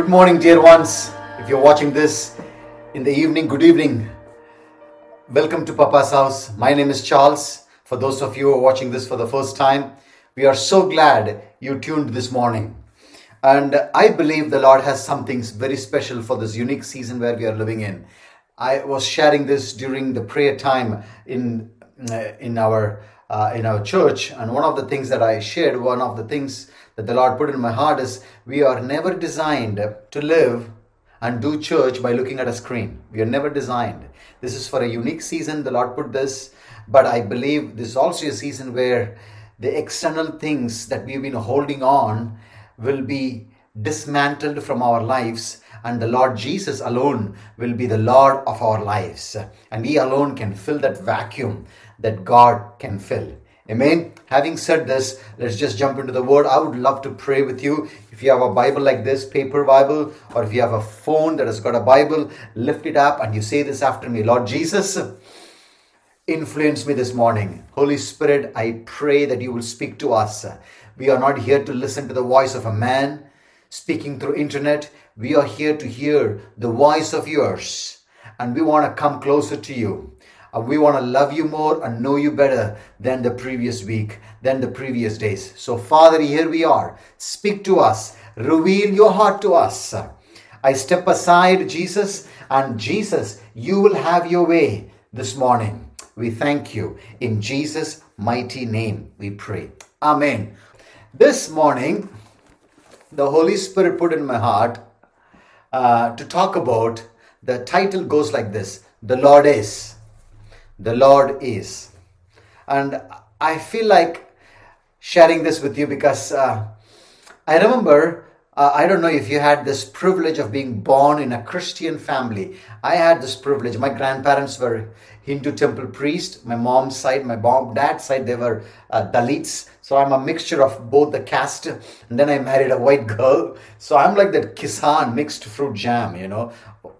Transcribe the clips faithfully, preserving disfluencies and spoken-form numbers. Good morning, dear ones. If you're watching this in the evening, good evening. Welcome to Papa's house. My name is Charles. For those of you who are watching this for the first time, we are so glad you tuned this morning. And I believe the Lord has something very special for this unique season where we are living in. I was sharing this during the prayer time in in our uh, in our church, and one of the things that I shared, one of the things that the Lord put in my heart is we are never designed to live and do church by looking at a screen. We are never designed. This is for a unique season. The Lord put this, but I believe this is also a season where the external things that we've been holding on will be dismantled from our lives, and the Lord Jesus alone will be the Lord of our lives, and He alone can fill that vacuum that God can fill. Amen. Having said this, let's just jump into the word. I would love to pray with you. If you have a Bible like this, paper Bible, or if you have a phone that has got a Bible, lift it up and you say this after me. Lord Jesus, influence me this morning. Holy Spirit, I pray that you will speak to us. We are not here to listen to the voice of a man speaking through internet. We are here to hear the voice of yours, and we want to come closer to you. We want to love you more and know you better than the previous week, than the previous days. So, Father, here we are. Speak to us. Reveal your heart to us. I step aside, Jesus, and Jesus, you will have your way this morning. We thank you. In Jesus' mighty name, we pray. Amen. This morning, the Holy Spirit put in my heart uh, to talk about, the title goes like this: The Lord is. The Lord is. And I feel like sharing this with you because uh, I remember, uh, I don't know if you had this privilege of being born in a Christian family. I had this privilege. My grandparents were Hindu temple priests. My mom's side, my mom, dad's side, they were uh, Dalits. So I'm a mixture of both the caste. And then I married a white girl. So I'm like that kisan mixed fruit jam, you know.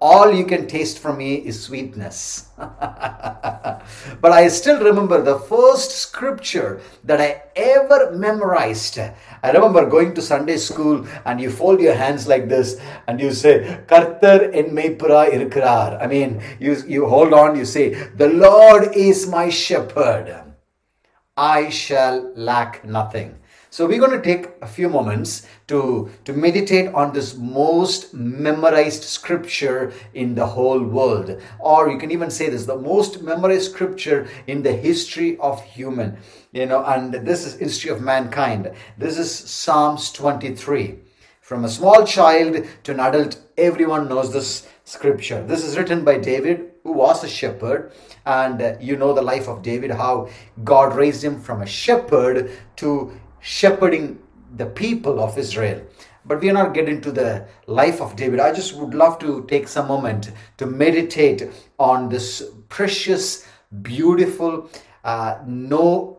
All you can taste from me is sweetness. But I still remember the first scripture that I ever memorized. I remember going to Sunday school and you fold your hands like this and you say, Karthar en meipura irkrar. I mean, you, you hold on, you say, the Lord is my shepherd. I shall lack nothing. So we're going to take a few moments to, to meditate on this most memorized scripture in the whole world. Or you can even say this, the most memorized scripture in the history of human. You know, and this is history of mankind. This is Psalms twenty-three. From a small child to an adult, everyone knows this scripture. This is written by David, who was a shepherd. And you know the life of David, how God raised him from a shepherd to shepherding the people of Israel. But we are not getting to the life of David. I just would love to take some moment to meditate on this precious, beautiful, uh, no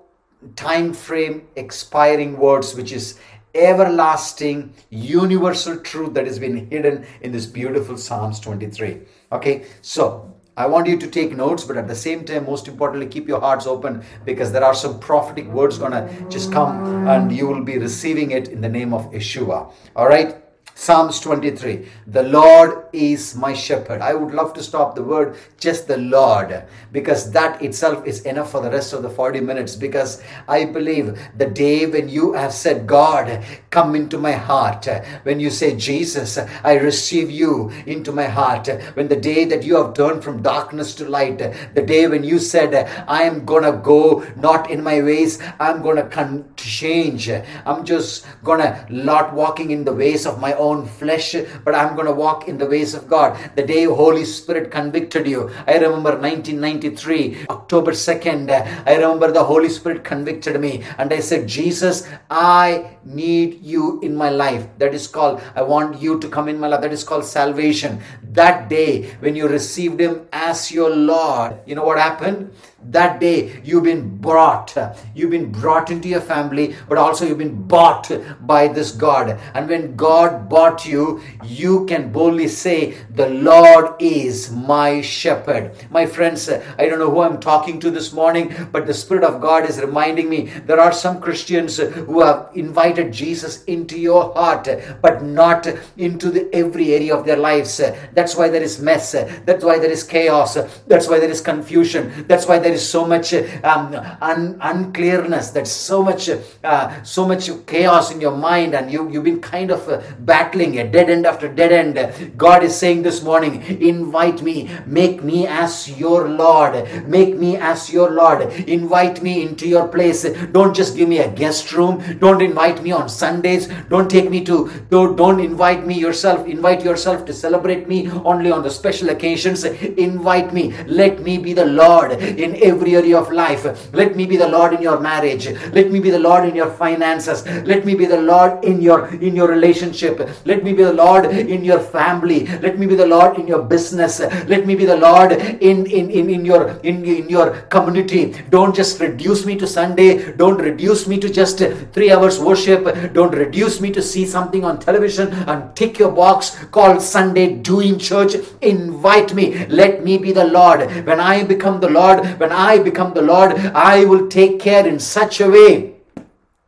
time frame expiring words, which is everlasting, universal truth that has been hidden in this beautiful Psalms twenty-three. Okay, so I want you to take notes, but at the same time, most importantly, keep your hearts open, because there are some prophetic words going to just come and you will be receiving it in the name of Yeshua. All right. Psalms twenty-three. The Lord is my shepherd. I would love to stop the word just the Lord, because that itself is enough for the rest of the forty minutes, because I believe the day when you have said, God, come into my heart, when you say, Jesus, I receive you into my heart, when the day that you have turned from darkness to light, the day when you said, I am gonna go not in my ways, I'm gonna con- change, I'm just gonna not walking in the ways of my own flesh, but I'm going to walk in the ways of God. The day Holy Spirit convicted you, I remember nineteen ninety-three, October second, I remember the Holy Spirit convicted me and I said, Jesus, I need you in my life. That is called, I want you to come in my life. That is called salvation. That day when you received Him as your Lord, you know what happened? That day you've been brought, you've been brought into your family, but also you've been bought by this God. And when God bought you, you can boldly say, the Lord is my shepherd. My friends, I don't know who I'm talking to this morning, but the Spirit of God is reminding me there are some Christians who have invited Jesus into your heart, but not into the every area of their lives. That's why there is mess. That's why there is chaos. That's why there is confusion. That's why there There is so much um, un unclearness. That's so much, uh, so much chaos in your mind, and you you've been kind of uh, battling a dead end after dead end. God is saying this morning, invite me, make me as your Lord, make me as your Lord. Invite me into your place. Don't just give me a guest room. Don't invite me on Sundays. Don't take me to. Don't invite me yourself. Invite yourself to celebrate me only on the special occasions. Invite me. Let me be the Lord in every area of life. Let me be the Lord in your marriage. Let me be the Lord in your finances. Let me be the Lord in your in your relationship. Let me be the Lord in your family. Let me be the Lord in your business. Let me be the Lord in in in, in your in, in your community. Don't just reduce me to Sunday. Don't reduce me to just three hours worship. Don't reduce me to see something on television and tick your box called Sunday doing church. Invite me. Let me be the Lord. When I become the Lord, when I become the Lord, I will take care in such a way.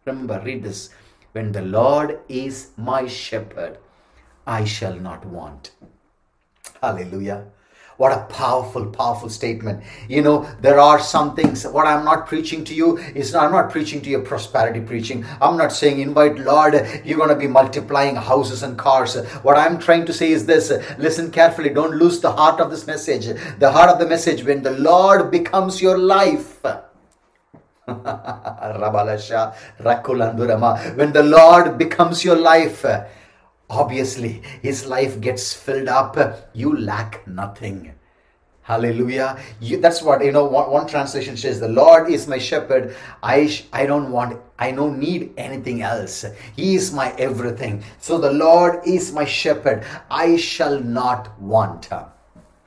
Remember, read this. When the Lord is my shepherd, I shall not want. Hallelujah. What a powerful, powerful statement. You know, there are some things, what I'm not preaching to you is, I'm not preaching to you prosperity preaching. I'm not saying invite Lord, you're going to be multiplying houses and cars. What I'm trying to say is this, listen carefully, don't lose the heart of this message. The heart of the message, when the Lord becomes your life. When the Lord becomes your life, obviously, his life gets filled up. You lack nothing. Hallelujah. You, that's what, you know, one, one translation says, the Lord is my shepherd. I, sh I don't want I don't need anything else. He is my everything. So the Lord is my shepherd. I shall not want.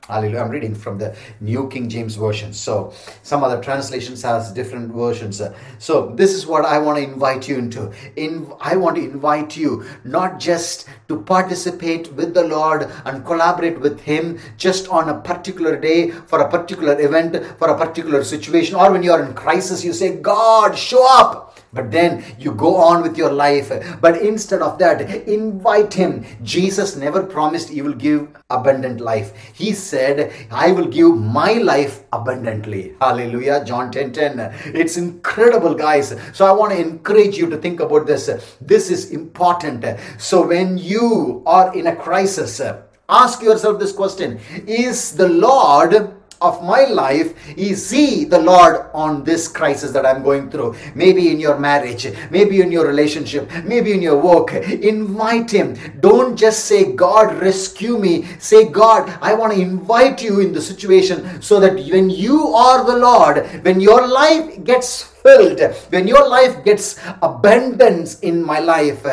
Hallelujah. I'm reading from the New King James Version. So some other translations has different versions. So this is what I want to invite you into. In, I want to invite you not just to participate with the Lord and collaborate with him just on a particular day, for a particular event, for a particular situation, or when you are in crisis, you say, God, show up. But then you go on with your life. But instead of that, invite him. Jesus never promised he will give abundant life. He said, I will give my life abundantly. Hallelujah. John ten ten. It's incredible, guys. So I want to encourage you to think about this. This is important. So when you are in a crisis, ask yourself this question. Is the Lord of my life, is he the Lord on this crisis that I'm going through? Maybe in your marriage, maybe in your relationship, maybe in your work. Invite him. Don't just say, God, rescue me. Say, God, I want to invite you in the situation, so that when you are the Lord, when your life gets filled, when your life gets abundance in my life,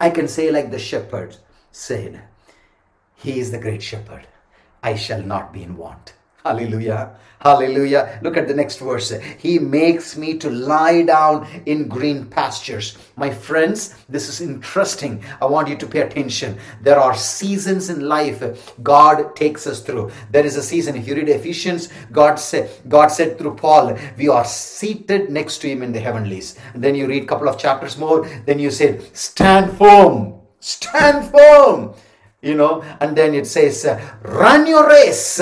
I can say like the shepherd said, he is the great shepherd. I shall not be in want. Hallelujah. Hallelujah. Look at the next verse. He makes me to lie down in green pastures. My friends, this is interesting. I want you to pay attention. There are seasons in life God takes us through. There is a season. If you read Ephesians, God said, God said through Paul, we are seated next to him in the heavenlies. And then you read a couple of chapters more. Then you say, stand firm. Stand firm. You know, and then it says, run your race.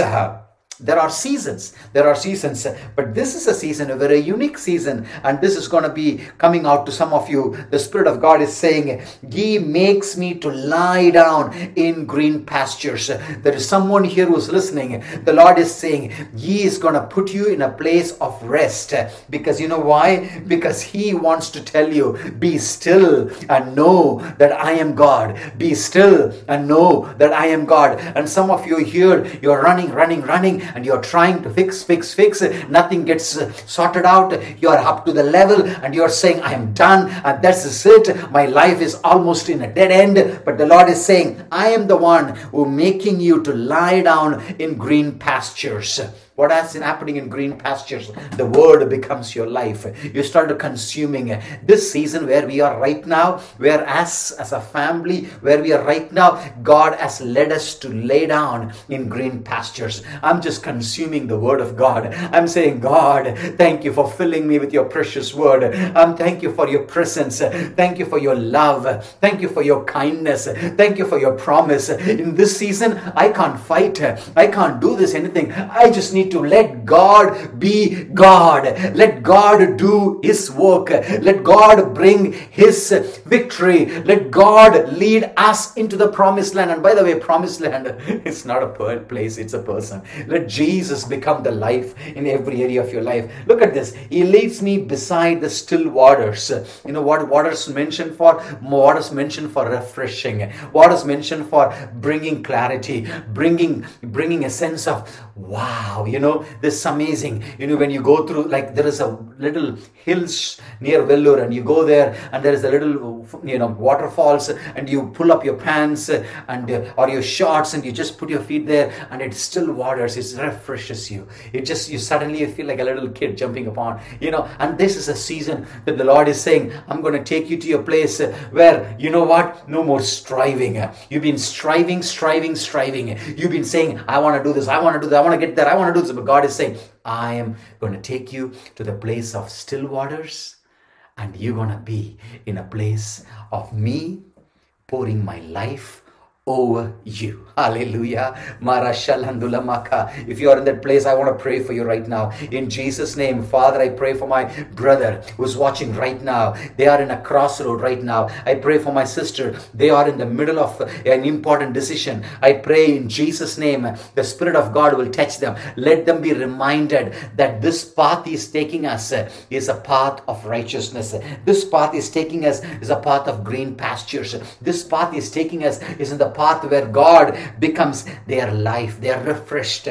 There are seasons, there are seasons, but this is a season, a very unique season, and this is going to be coming out to some of you. The Spirit of God is saying, he makes me to lie down in green pastures. There is someone here who's listening. The Lord is saying, he is going to put you in a place of rest, because you know why? Because he wants to tell you, be still and know that I am God. Be still and know that I am God. And some of you here, you're running, running, running. and you're trying to fix, fix, fix. Nothing gets sorted out. You're up to the level and you're saying, I am done. And that's it. My life is almost in a dead end. But the Lord is saying, I am the one who making you to lie down in green pastures. What has been happening in green pastures? The word becomes your life. You start consuming. This season where we are right now, where as, as a family, where we are right now, God has led us to lay down in green pastures. I'm just consuming the word of God. I'm saying, God, thank you for filling me with your precious word. Um, thank you for your presence. Thank you for your love. Thank you for your kindness. Thank you for your promise. In this season, I can't fight. I can't do this anything. I just need to let God be God. Let God do His work. Let God bring His victory. Let God lead us into the promised land. And by the way, promised land, it's not a place, it's a person. Let Jesus become the life in every area of your life. Look at this. He leads me beside the still waters. You know what waters mentioned for? Waters mentioned for refreshing. Waters mentioned for bringing clarity, bringing, bringing a sense of wow. You know, this is amazing. You know, when you go through, like there is a little hills near Vellore, and you go there and there is a little, you know, waterfalls, and you pull up your pants and or your shorts and you just put your feet there, and it still waters. It refreshes you. It just, you suddenly you feel like a little kid jumping upon, you know. And this is a season that the Lord is saying, I'm going to take you to your place where, you know what, no more striving. You've been striving, striving, striving. You've been saying, I want to do this. I want to do that. I want to get there. I want to do this. But God is saying, I am going to take you to the place of still waters, and you're going to be in a place of me pouring my life over you. Hallelujah. If you are in that place, I want to pray for you right now. In Jesus' name, Father, I pray for my brother who's watching right now. They are in a crossroad right now. I pray for my sister. They are in the middle of an important decision. I pray in Jesus' name, the Spirit of God will touch them. Let them be reminded that this path is taking us is a path of righteousness. This path is taking us is a path of green pastures. This path is taking us is in the path where God becomes their life. They are refreshed.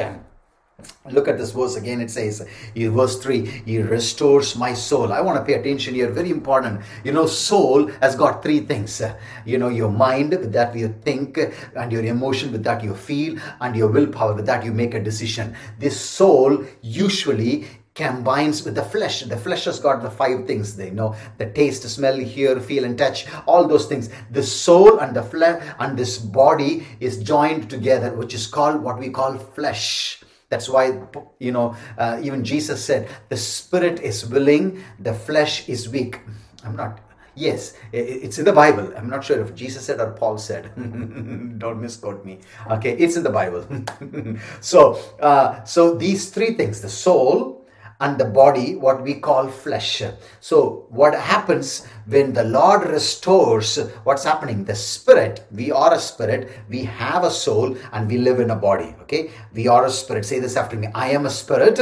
Look at this verse again. It says, verse three, He restores my soul. I want to pay attention here. Very important. You know, soul has got three things. You know, your mind, with that you think, and your emotion, with that you feel, and your willpower, with that you make a decision. This soul usually combines with the flesh. The flesh has got the five things. They know the taste, smell, hear, feel, and touch. All those things. The soul and the flesh and this body is joined together, which is called what we call flesh. That's why, you know, uh, even Jesus said, the spirit is willing, the flesh is weak. I'm not. Yes, it's in the Bible. I'm not sure if Jesus said or Paul said. Don't misquote me. Okay, it's in the Bible. so, uh, so these three things: the soul and the body, what we call flesh. So what happens when the Lord restores, what's happening? The spirit, we are a spirit, we have a soul, and we live in a body, okay? We are a spirit. Say this after me. I am a spirit.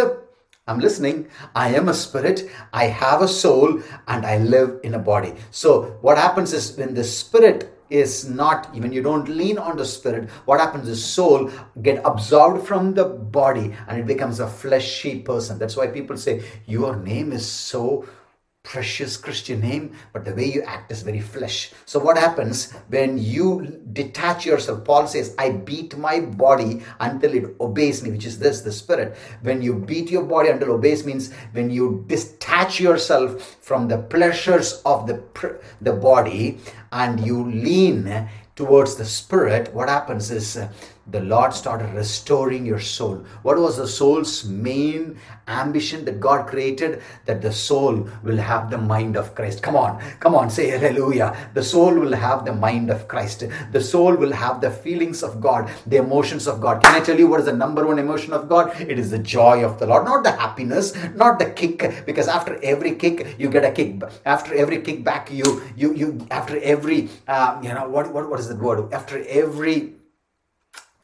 I'm listening. I am a spirit. I have a soul, and I live in a body. So what happens is when the spirit is not, even you don't lean on the spirit, what happens is soul get absorbed from the body and it becomes a fleshy person. That's why people say, your name is so precious, Christian name, but the way you act is very flesh. So what happens when you detach yourself? Paul says, I beat my body until it obeys me, which is this, the spirit. When you beat your body until it obeys means when you detach yourself from the pleasures of the, the body and you lean towards the spirit, what happens is uh, the Lord started restoring your soul. What was the soul's main ambition that God created? That the soul will have the mind of Christ. Come on, come on, say hallelujah. The soul will have the mind of Christ. The soul will have the feelings of God, the emotions of God. Can I tell you what is the number one emotion of God? It is the joy of the Lord, not the happiness, not the kick, because after every kick, you get a kick. After every kick back, you, you, you, after every, uh, you know, what, what, what is the word? After every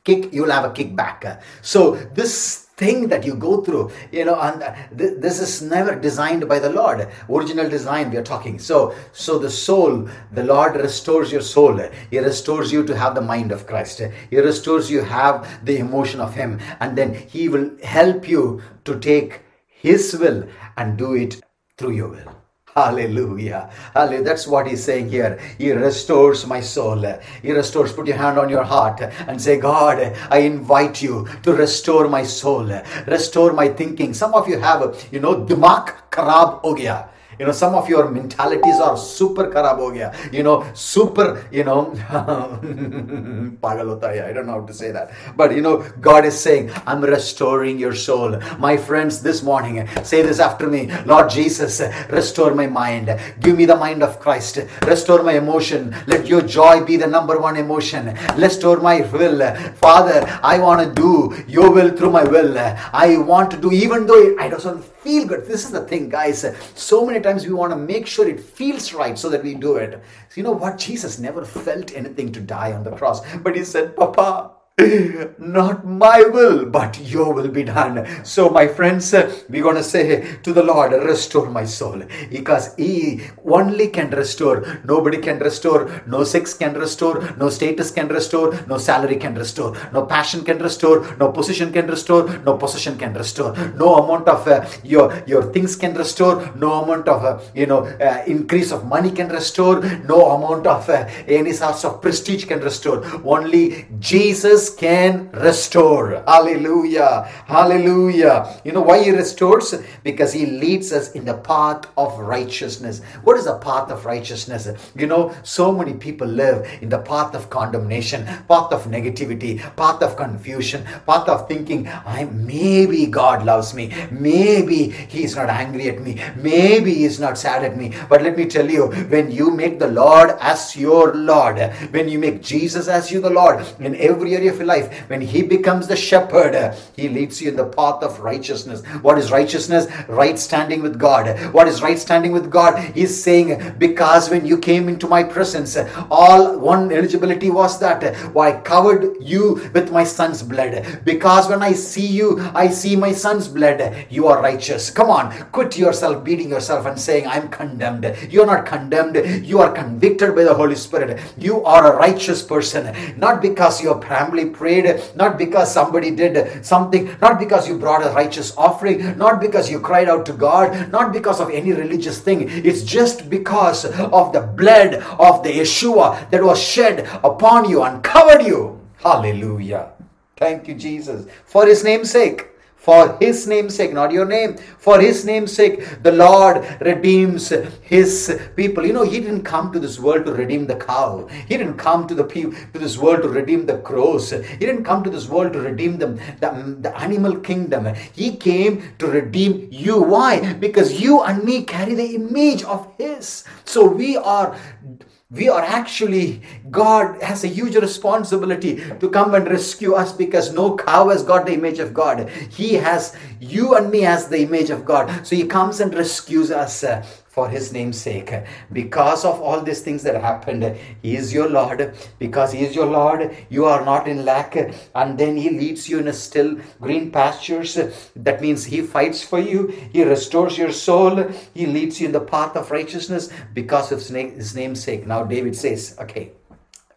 kick, you'll have a kickback. So this thing that you go through, you know, and th this is never designed by the Lord. Original design we are talking. So, so the soul, the Lord restores your soul. He restores you to have the mind of Christ. He restores you have the emotion of Him, and then He will help you to take His will and do it through your will. Hallelujah. Hallelujah. That's what He's saying here. He restores my soul. He restores. Put your hand on your heart and say, God, I invite you to restore my soul. Restore my thinking. Some of you have, you know, dimag kharab ho gaya. You know, some of your mentalities are super kharab ho gaya. You know, super, you know, pagal hota hai. I don't know how to say that. But, you know, God is saying, I'm restoring your soul. My friends, this morning, say this after me. Lord Jesus, restore my mind. Give me the mind of Christ. Restore my emotion. Let your joy be the number one emotion. Restore my will. Father, I want to do your will through my will. I want to do, even though I don't feel good. This is the thing, guys. So many times we want to make sure it feels right so that we do it. So you know what? Jesus never felt anything to die on the cross, but He said, Papa, not my will, but your will be done. So my friends, we're going to say to the Lord, restore my soul, because He only can restore. Nobody can restore. No sex can restore. No status can restore. No salary can restore. No passion can restore. No position can restore. No possession can restore. No amount of uh, your, your things can restore. No amount of, uh, you know, uh, increase of money can restore. No amount of uh, any sorts of prestige can restore. Only Jesus can restore. Hallelujah. Hallelujah. You know why He restores? Because He leads us in the path of righteousness. What is the path of righteousness? You know, so many people live in the path of condemnation, path of negativity, path of confusion, path of thinking, I maybe God loves me. Maybe He's not angry at me. Maybe He's not sad at me. But let me tell you, when you make the Lord as your Lord, when you make Jesus as you the Lord, in every area of life, when He becomes the shepherd, He leads you in the path of righteousness. What is righteousness? Right standing with God. What is right standing with God? He's saying, because when you came into my presence, all one eligibility was that, why I covered you with my son's blood. Because when I see you, I see my son's blood. You are righteous. Come on, quit yourself beating yourself and saying, I'm condemned. You're not condemned. You are convicted by the Holy Spirit. You are a righteous person. Not because you're family prayed, not because somebody did something, not because you brought a righteous offering, not because you cried out to God, not because of any religious thing. It's just because of the blood of the Yeshua that was shed upon you and covered you. Hallelujah. Thank you, Jesus. For His name's sake. For His name's sake, not your name. For His name's sake, the Lord redeems His people. You know, He didn't come to this world to redeem the cow. He didn't come to the pe to this world to redeem the crows. He didn't come to this world to redeem them, the, the animal kingdom. He came to redeem you. Why? Because you and me carry the image of His. So we are... We are actually, God has a huge responsibility to come and rescue us, because no cow has got the image of God. He has, you and me has the image of God. So He comes and rescues us for His name's sake. Because of all these things that happened, He is your Lord. Because He is your Lord, you are not in lack. And then He leads you in a still green pastures. That means He fights for you. He restores your soul. He leads you in the path of righteousness because of His name's sake. Now David says, okay,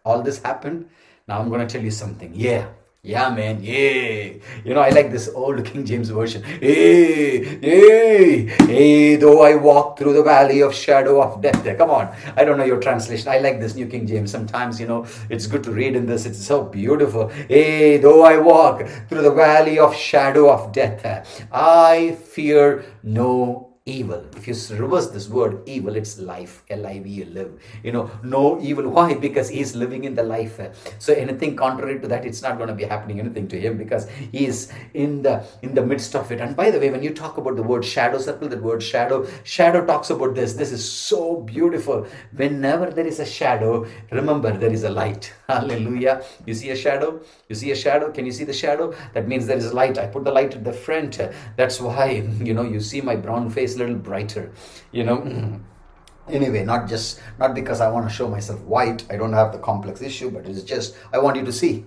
all this happened. Now I'm going to tell you something. Yeah. Yeah, man. Yay. You know, I like this old King James version. Hey, hey, hey, though I walk through the valley of shadow of death. Come on. I don't know your translation. I like this New King James. Sometimes, you know, it's good to read in this. It's so beautiful. Hey, though I walk through the valley of shadow of death, I fear no evil. If you reverse this word evil, it's life. L I V E, live. You know, no evil. Why? Because He's living in the life. So anything contrary to that, it's not going to be happening anything to Him, because He is in the in the midst of it. And by the way, when you talk about the word shadow, circle that word shadow. Shadow talks about this. This is so beautiful. Whenever there is a shadow, remember there is a light. Hallelujah. You see a shadow? You see a shadow? Can you see the shadow? That means there is light. I put the light at the front. That's why, you know, you see my brown face a little brighter, you know. anyway, not just not because I want to show myself white. I don't have the complex issue, but it's just I want you to see.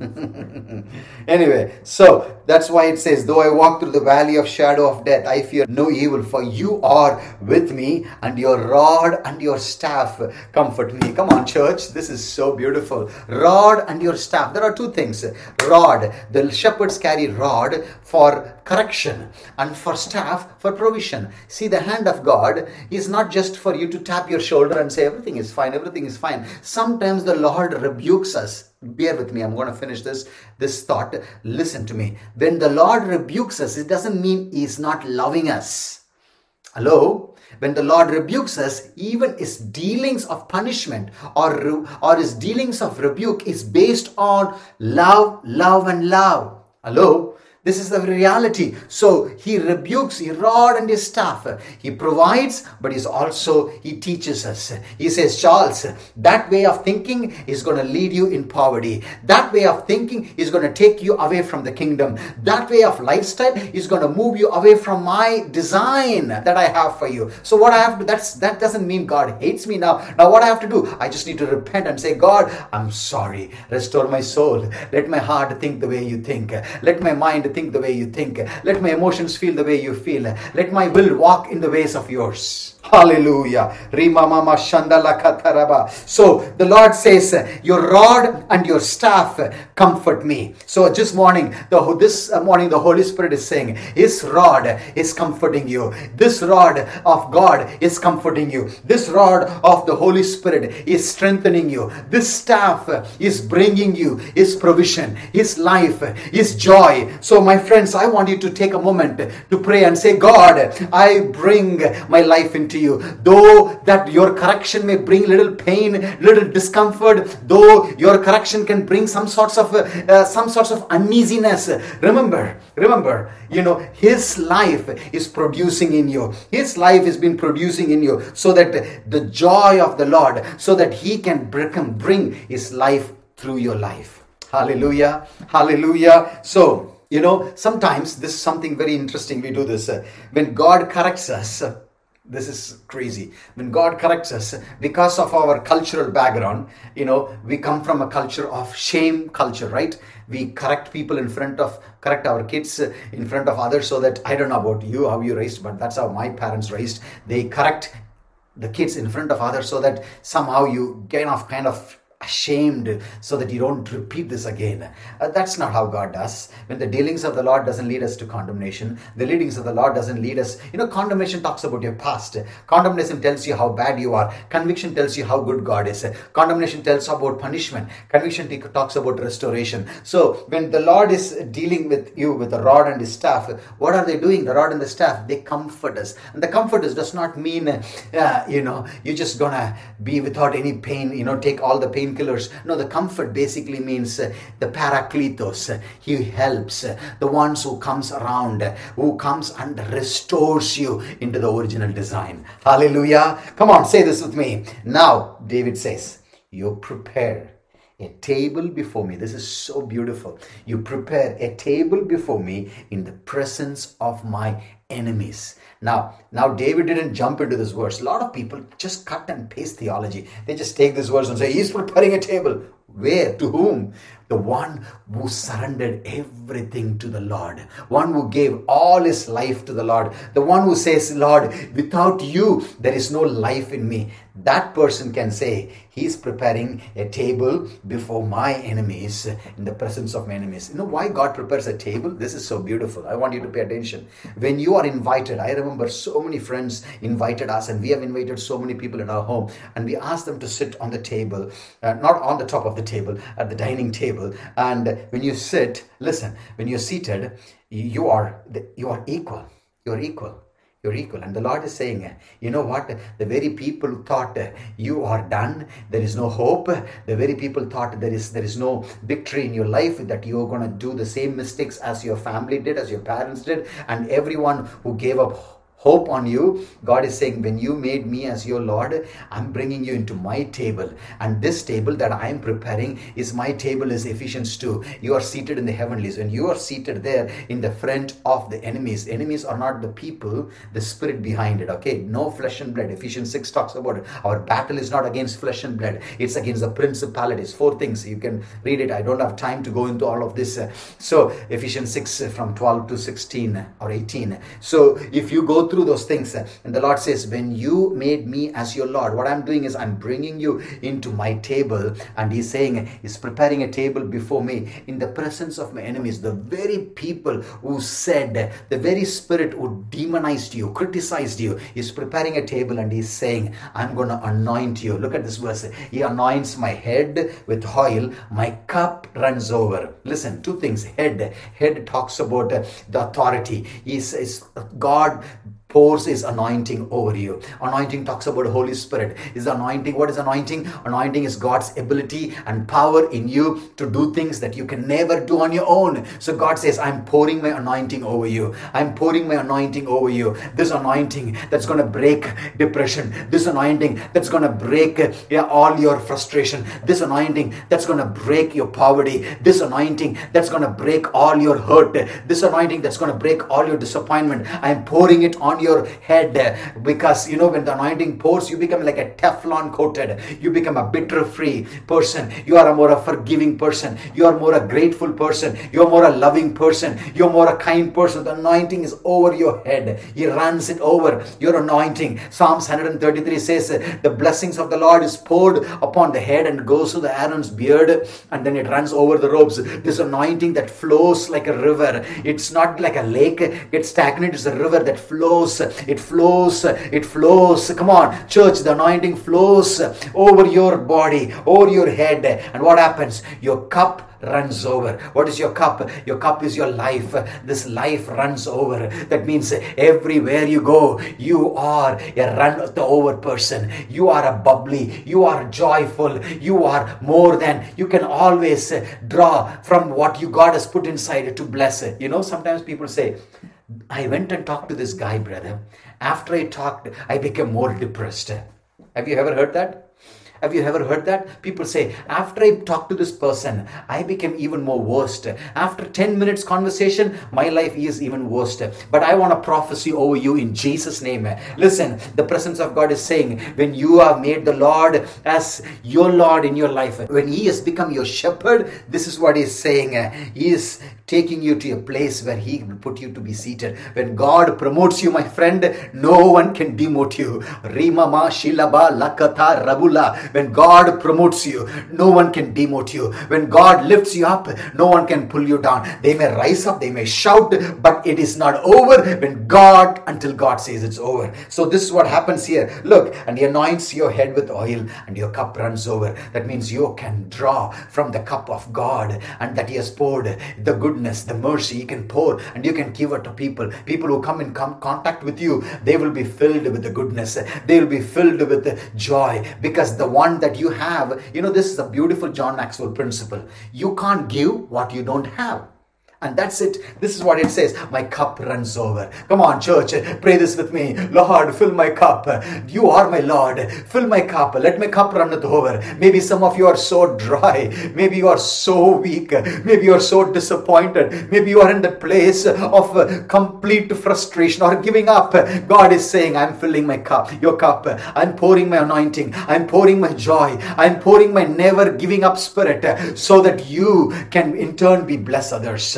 Anyway, so that's why it says, though I walk through the valley of shadow of death, I fear no evil, for you are with me, and your rod and your staff comfort me. Come on, church, this is so beautiful. Rod and your staff. There are two things. Rod, the shepherds carry rod for correction, and for staff for provision. See, the hand of God is not just for you to tap your shoulder and say everything is fine, everything is fine. Sometimes the Lord rebukes us. Bear with me, I'm going to finish this this thought. Listen to me. When the Lord rebukes us, it doesn't mean he's not loving us. Hello? When the Lord rebukes us, even his dealings of punishment or or his dealings of rebuke is based on love, love and love. Hello? This is the reality. So he rebukes, he rod and his staff. He provides, but he's also, he teaches us. He says, Charles, that way of thinking is going to lead you in poverty. That way of thinking is going to take you away from the kingdom. That way of lifestyle is going to move you away from my design that I have for you. So what I have to, that's, that doesn't mean God hates me now. Now what I have to do, I just need to repent and say, God, I'm sorry. Restore my soul. Let my heart think the way you think. Let my mind think the way you think. Let my emotions feel the way you feel. Let my will walk in the ways of yours. Hallelujah. So the Lord says, your rod and your staff comfort me. So this morning, the, this morning the Holy Spirit is saying, his rod is comforting you. This rod of God is comforting you. This rod of the Holy Spirit is strengthening you. This staff is bringing you his provision, his life, his joy. So my friends, I want you to take a moment to pray and say, God, I bring my life into you. Though that your correction may bring little pain, little discomfort, though your correction can bring some sorts of uh, some sorts of uneasiness, remember remember you know, his life is producing in you. His life has been producing in you so that the joy of the Lord, so that he can bring his life through your life. Hallelujah, hallelujah. So you know, sometimes this is something very interesting. We do this uh, when God corrects us. This is crazy. When God corrects us, because of our cultural background, you know, we come from a culture of shame culture, right? We correct people in front of, correct our kids in front of others, so that, I don't know about you, how you raised, but that's how my parents raised. They correct the kids in front of others so that somehow you kind of, kind of, ashamed, so that you don't repeat this again. Uh, that's not how God does. When the dealings of the Lord doesn't lead us to condemnation, the leadings of the Lord doesn't lead us. You know, condemnation talks about your past. Condemnation tells you how bad you are. Conviction tells you how good God is. Condemnation tells about punishment. Conviction t- talks about restoration. So when the Lord is dealing with you with the rod and his staff, what are they doing? The rod and the staff, they comfort us. And the comfort us does not mean, uh, you know, you're just gonna be without any pain, you know, take all the pain killers. No, the comfort basically means uh, the parakletos. Uh, he helps. Uh, the ones who comes around, uh, who comes and restores you into the original design. Hallelujah. Come on, say this with me. Now, David says, you prepare a table before me. This is so beautiful. You prepare a table before me in the presence of my enemies. Now, now David didn't jump into this verse. A lot of people just cut and paste theology. They just take this verse and say, he's preparing a table. Where? To whom? The one who surrendered everything to the Lord. One who gave all his life to the Lord. The one who says, Lord, without you, there is no life in me. That person can say, he's preparing a table before my enemies, in the presence of my enemies. You know why God prepares a table? This is so beautiful. I want you to pay attention. When you are invited, I remember so many friends invited us, and we have invited so many people in our home, and we asked them to sit on the table, uh, not on the top of the table, at the dining table. And when you sit, listen, when you're seated, you are you are equal. You're equal. You're equal. And the Lord is saying, you know what? The very people who thought you are done, there is no hope. The very people thought there is there is no victory in your life, that you are going to do the same mistakes as your family did, as your parents did, and everyone who gave up hope on you. God is saying, when you made me as your Lord, I'm bringing you into my table. And this table that I am preparing is my table, is Ephesians two. You are seated in the heavenlies. When you are seated there in the front of the enemies, enemies are not the people, the spirit behind it. Okay, no flesh and blood. Ephesians six talks about it. Our battle is not against flesh and blood. It's against the principalities. Four things. You can read it. I don't have time to go into all of this. So Ephesians six from twelve to sixteen or eighteen. So if you go through those things, and the Lord says, when you made me as your Lord, what I'm doing is I'm bringing you into my table. And he's saying, he's preparing a table before me in the presence of my enemies. The very people who said, the very spirit who demonized you, criticized you, is preparing a table, and he's saying, I'm going to anoint you. Look at this verse. He anoints my head with oil. My cup runs over. Listen, two things. Head. Head talks about the authority. He says, God pours his anointing over you. Anointing talks about Holy Spirit. Is anointing, what is anointing? Anointing is God's ability and power in you to do things that you can never do on your own. So God says, I'm pouring my anointing over you. I'm pouring my anointing over you. This anointing that's going to break depression. This anointing that's going to break yeah, all your frustration. This anointing that's going to break your poverty. This anointing that's going to break all your hurt. This anointing that's going to break all your disappointment. I'm pouring it on you. Your head, because you know, when the anointing pours, you become like a Teflon coated, you become a bitter free person, you are a more a forgiving person, you are more a grateful person, you're more a loving person, you're more a kind person. The anointing is over your head, he runs it over your anointing. Psalms one thirty-three says, the blessings of the Lord is poured upon the head and goes to the Aaron's beard, and then it runs over the robes. This anointing that flows like a river, it's not like a lake, it's stagnant, it's a river that flows. It flows, it flows. Come on, church, the anointing flows over your body, over your head. And what happens? Your cup runs over. What is your cup? Your cup is your life. This life runs over. That means everywhere you go, you are a run over person. You are a bubbly. You are joyful. You are more than. You can always draw from what you God has put inside to bless it. You know, sometimes people say, I went and talked to this guy, brother. After I talked, I became more depressed. Have you ever heard that? Have you ever heard that? People say, after I talked to this person, I became even more worst. After ten minutes conversation, my life is even worst. But I want a prophecy over you in Jesus' name. Listen, the presence of God is saying, when you have made the Lord as your Lord in your life, when he has become your shepherd, this is what he's saying. He is taking you to a place where he will put you to be seated. When God promotes you, my friend, no one can demote you. Rimama Shilaba Lakata Rabula. When God promotes you, no one can demote you. When God lifts you up, no one can pull you down. They may rise up, they may shout, but it is not over when God, until God says it's over. So this is what happens here. Look, and he anoints your head with oil and your cup runs over. That means you can draw from the cup of God, and that he has poured the good, the mercy he can pour, and you can give it to people. People who come in come contact with you, they will be filled with the goodness. They will be filled with the joy, because the one that you have, you know, this is a beautiful John Maxwell principle. You can't give what you don't have. And that's it. This is what it says. My cup runs over. Come on, church. Pray this with me. Lord, fill my cup. You are my Lord. Fill my cup. Let my cup run over. Maybe some of you are so dry. Maybe you are so weak. Maybe you are so disappointed. Maybe you are in the place of complete frustration or giving up. God is saying, I'm filling my cup, your cup. I'm pouring my anointing. I'm pouring my joy. I'm pouring my never giving up spirit, so that you can in turn be bless others.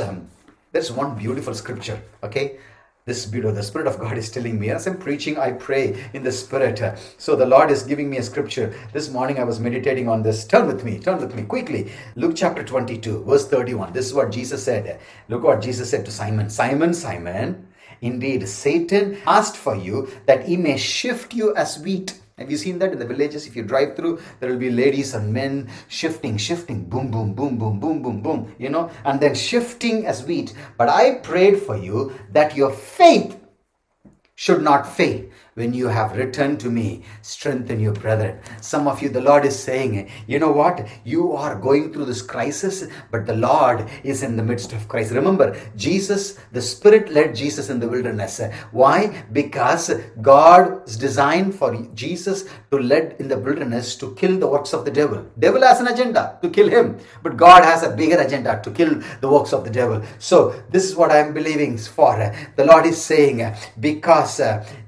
There's one beautiful scripture, okay? This is beautiful. The Spirit of God is telling me, as I'm preaching, I pray in the Spirit. So the Lord is giving me a scripture. This morning I was meditating on this. Turn with me, turn with me quickly. Luke chapter twenty-two, verse thirty-one. This is what Jesus said. Look what Jesus said to Simon. Simon, Simon, indeed Satan asked for you that he may sift you as wheat. Have you seen that in the villages? If you drive through, there will be ladies and men shifting, shifting, boom, boom, boom, boom, boom, boom, boom, you know, and then shifting as wheat. But I prayed for you that your faith should not fail. When you have returned to me, strengthen your brethren. Some of you, the Lord is saying, you know what? You are going through this crisis, but the Lord is in the midst of Christ. Remember, Jesus, the Spirit led Jesus in the wilderness. Why? Because God's design for Jesus to lead in the wilderness to kill the works of the devil. Devil has an agenda to kill him, but God has a bigger agenda to kill the works of the devil. So this is what I am believing for. The Lord is saying, because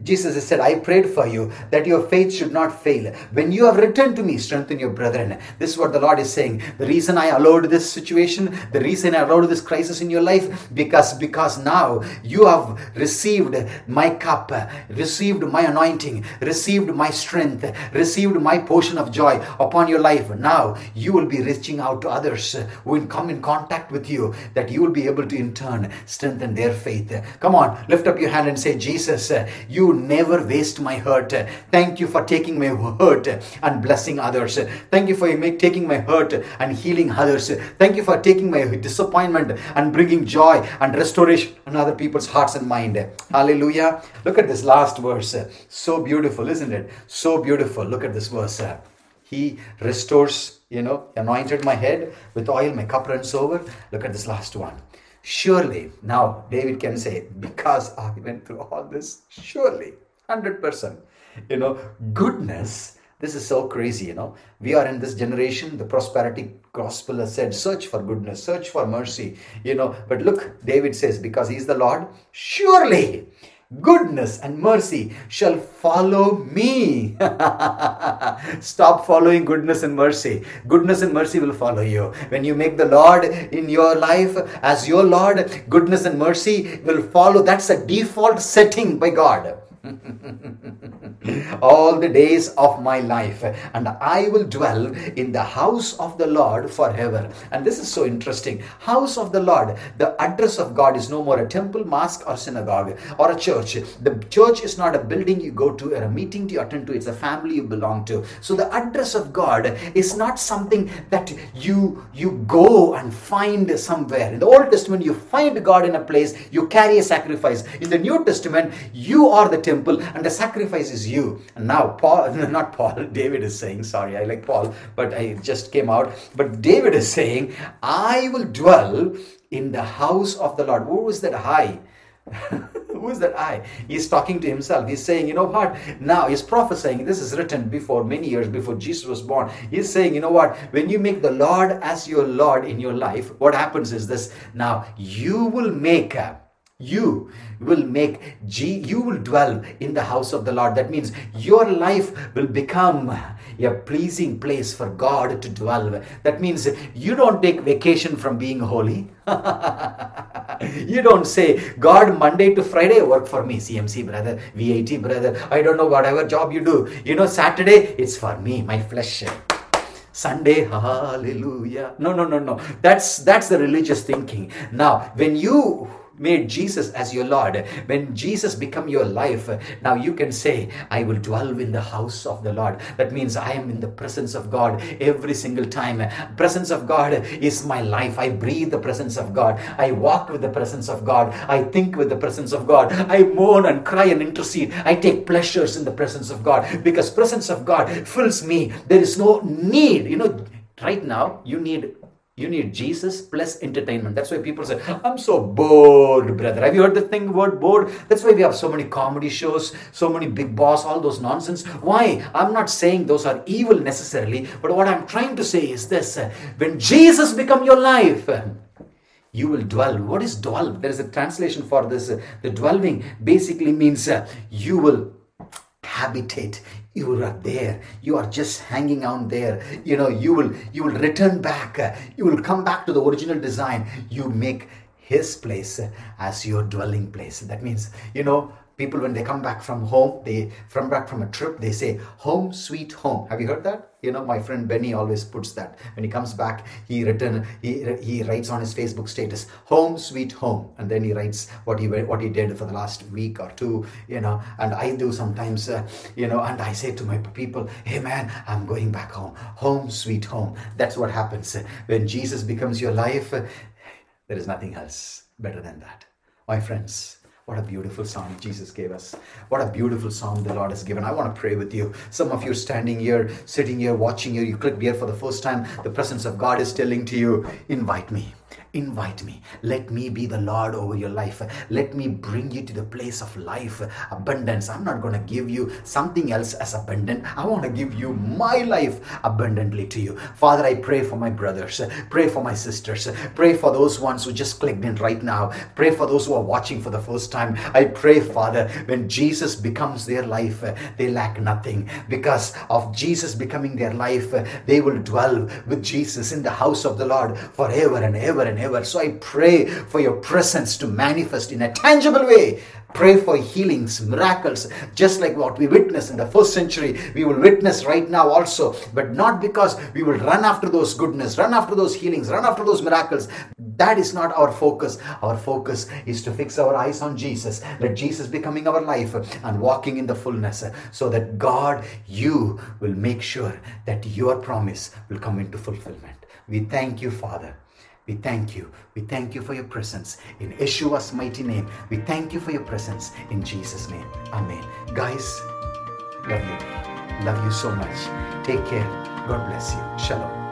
Jesus has said, I prayed for you that your faith should not fail. When you have returned to me, strengthen your brethren. This is what the Lord is saying. The reason I allowed this situation, the reason I allowed this crisis in your life, because, because now you have received my cup, received my anointing, received my strength, received my portion of joy upon your life. Now you will be reaching out to others who will come in contact with you, that you will be able to in turn strengthen their faith. Come on, lift up your hand and say, Jesus, you never waste my hurt. Thank you for taking my hurt and blessing others. Thank you for taking my hurt and healing others. Thank you for taking my disappointment and bringing joy and restoration on other people's hearts and mind. Hallelujah. Look at this last verse. So beautiful, isn't it? So beautiful. Look at this verse. He restores, you know, anointed my head with oil, my cup runs over. Look at this last one. Surely, now David can say, because I went through all this, surely, one hundred percent, you know, goodness. This is so crazy, you know. We are in this generation, the prosperity gospel has said, search for goodness, search for mercy, you know. But look, David says, because he's the Lord, surely goodness and mercy shall follow me. Stop following goodness and mercy. Goodness and mercy will follow you. When you make the Lord in your life as your Lord, goodness and mercy will follow. That's a default setting by God. All the days of my life, and I will dwell in the house of the Lord forever. And this is so interesting. House of the Lord, the address of God is no more a temple, mosque, or synagogue, or a church. The church is not a building you go to or a meeting you attend to. It's a family you belong to. So the address of God is not something that you you go and find somewhere. In the Old Testament, you find God in a place, you carry a sacrifice. In the New Testament, you are the temple and the sacrifice is you. And now Paul, not Paul, David is saying, sorry, I like Paul, but I just came out. But David is saying, I will dwell in the house of the Lord. Who is that I? Who is that I? He's talking to himself. He's saying, you know what? Now he's prophesying. This is written before many years before Jesus was born. He's saying, you know what? When you make the Lord as your Lord in your life, what happens is this. Now you will make a You will make, G, you will dwell in the house of the Lord. That means your life will become a pleasing place for God to dwell. That means you don't take vacation from being holy. You don't say, God, Monday to Friday, work for me, C M C brother, V A T brother, I don't know, whatever job you do. You know, Saturday, it's for me, my flesh. Sunday, hallelujah. No, no, no, no. That's, that's the religious thinking. Now, when you made Jesus as your Lord, when Jesus become your life, now you can say, I will dwell in the house of the Lord. That means I am in the presence of God every single time. Presence of God is my life. I breathe the presence of God. I walk with the presence of God. I think with the presence of God. I mourn and cry and intercede. I take pleasures in the presence of God, because presence of God fills me. There is no need. You know, right now you need You need Jesus plus entertainment. That's why people say, I'm so bored, brother. Have you heard the thing word bored? That's why we have so many comedy shows, so many Big Boss, all those nonsense. Why? I'm not saying those are evil necessarily. But what I'm trying to say is this. When Jesus become your life, you will dwell. What is dwell? There is a translation for this. The dwelling basically means you will habitate. You are there. You are just hanging out there. You know, you will, you will return back. You will come back to the original design. You make His place as your dwelling place. That means, you know, people when they come back from home, they from back from a trip, they say, home sweet home. Have you heard that? You know, my friend Benny always puts that. When he comes back, he written he he writes on his Facebook status, home sweet home, and then he writes what he what he did for the last week or two, you know. And I do sometimes, uh, you know, and I say to my people, hey man, I'm going back home, home sweet home. That's what happens when Jesus becomes your life. There is nothing else better than that, my friends. What a beautiful psalm Jesus gave us. What a beautiful psalm the Lord has given. I want to pray with you. Some of you standing here, sitting here, watching here, you clicked here for the first time. The presence of God is telling to you, invite me. Invite me. Let me be the Lord over your life. Let me bring you to the place of life, abundance. I'm not going to give you something else as abundant. I want to give you my life abundantly to you. Father, I pray for my brothers. Pray for my sisters. Pray for those ones who just clicked in right now. Pray for those who are watching for the first time. I pray, Father, when Jesus becomes their life, they lack nothing. Because of Jesus becoming their life, they will dwell with Jesus in the house of the Lord forever and ever and ever. So I pray for your presence to manifest in a tangible way. Pray for healings, miracles, just like what we witnessed in the first century. We will witness right now also, but not because we will run after those goodness, run after those healings, run after those miracles. That is not our focus. Our focus is to fix our eyes on Jesus. Let Jesus becoming our life and walking in the fullness, so that God, you will make sure that your promise will come into fulfillment. We thank you, Father. We thank you. We thank you for your presence in Yeshua's mighty name. We thank you for your presence in Jesus' name. Amen. Guys, love you. Love you so much. Take care. God bless you. Shalom.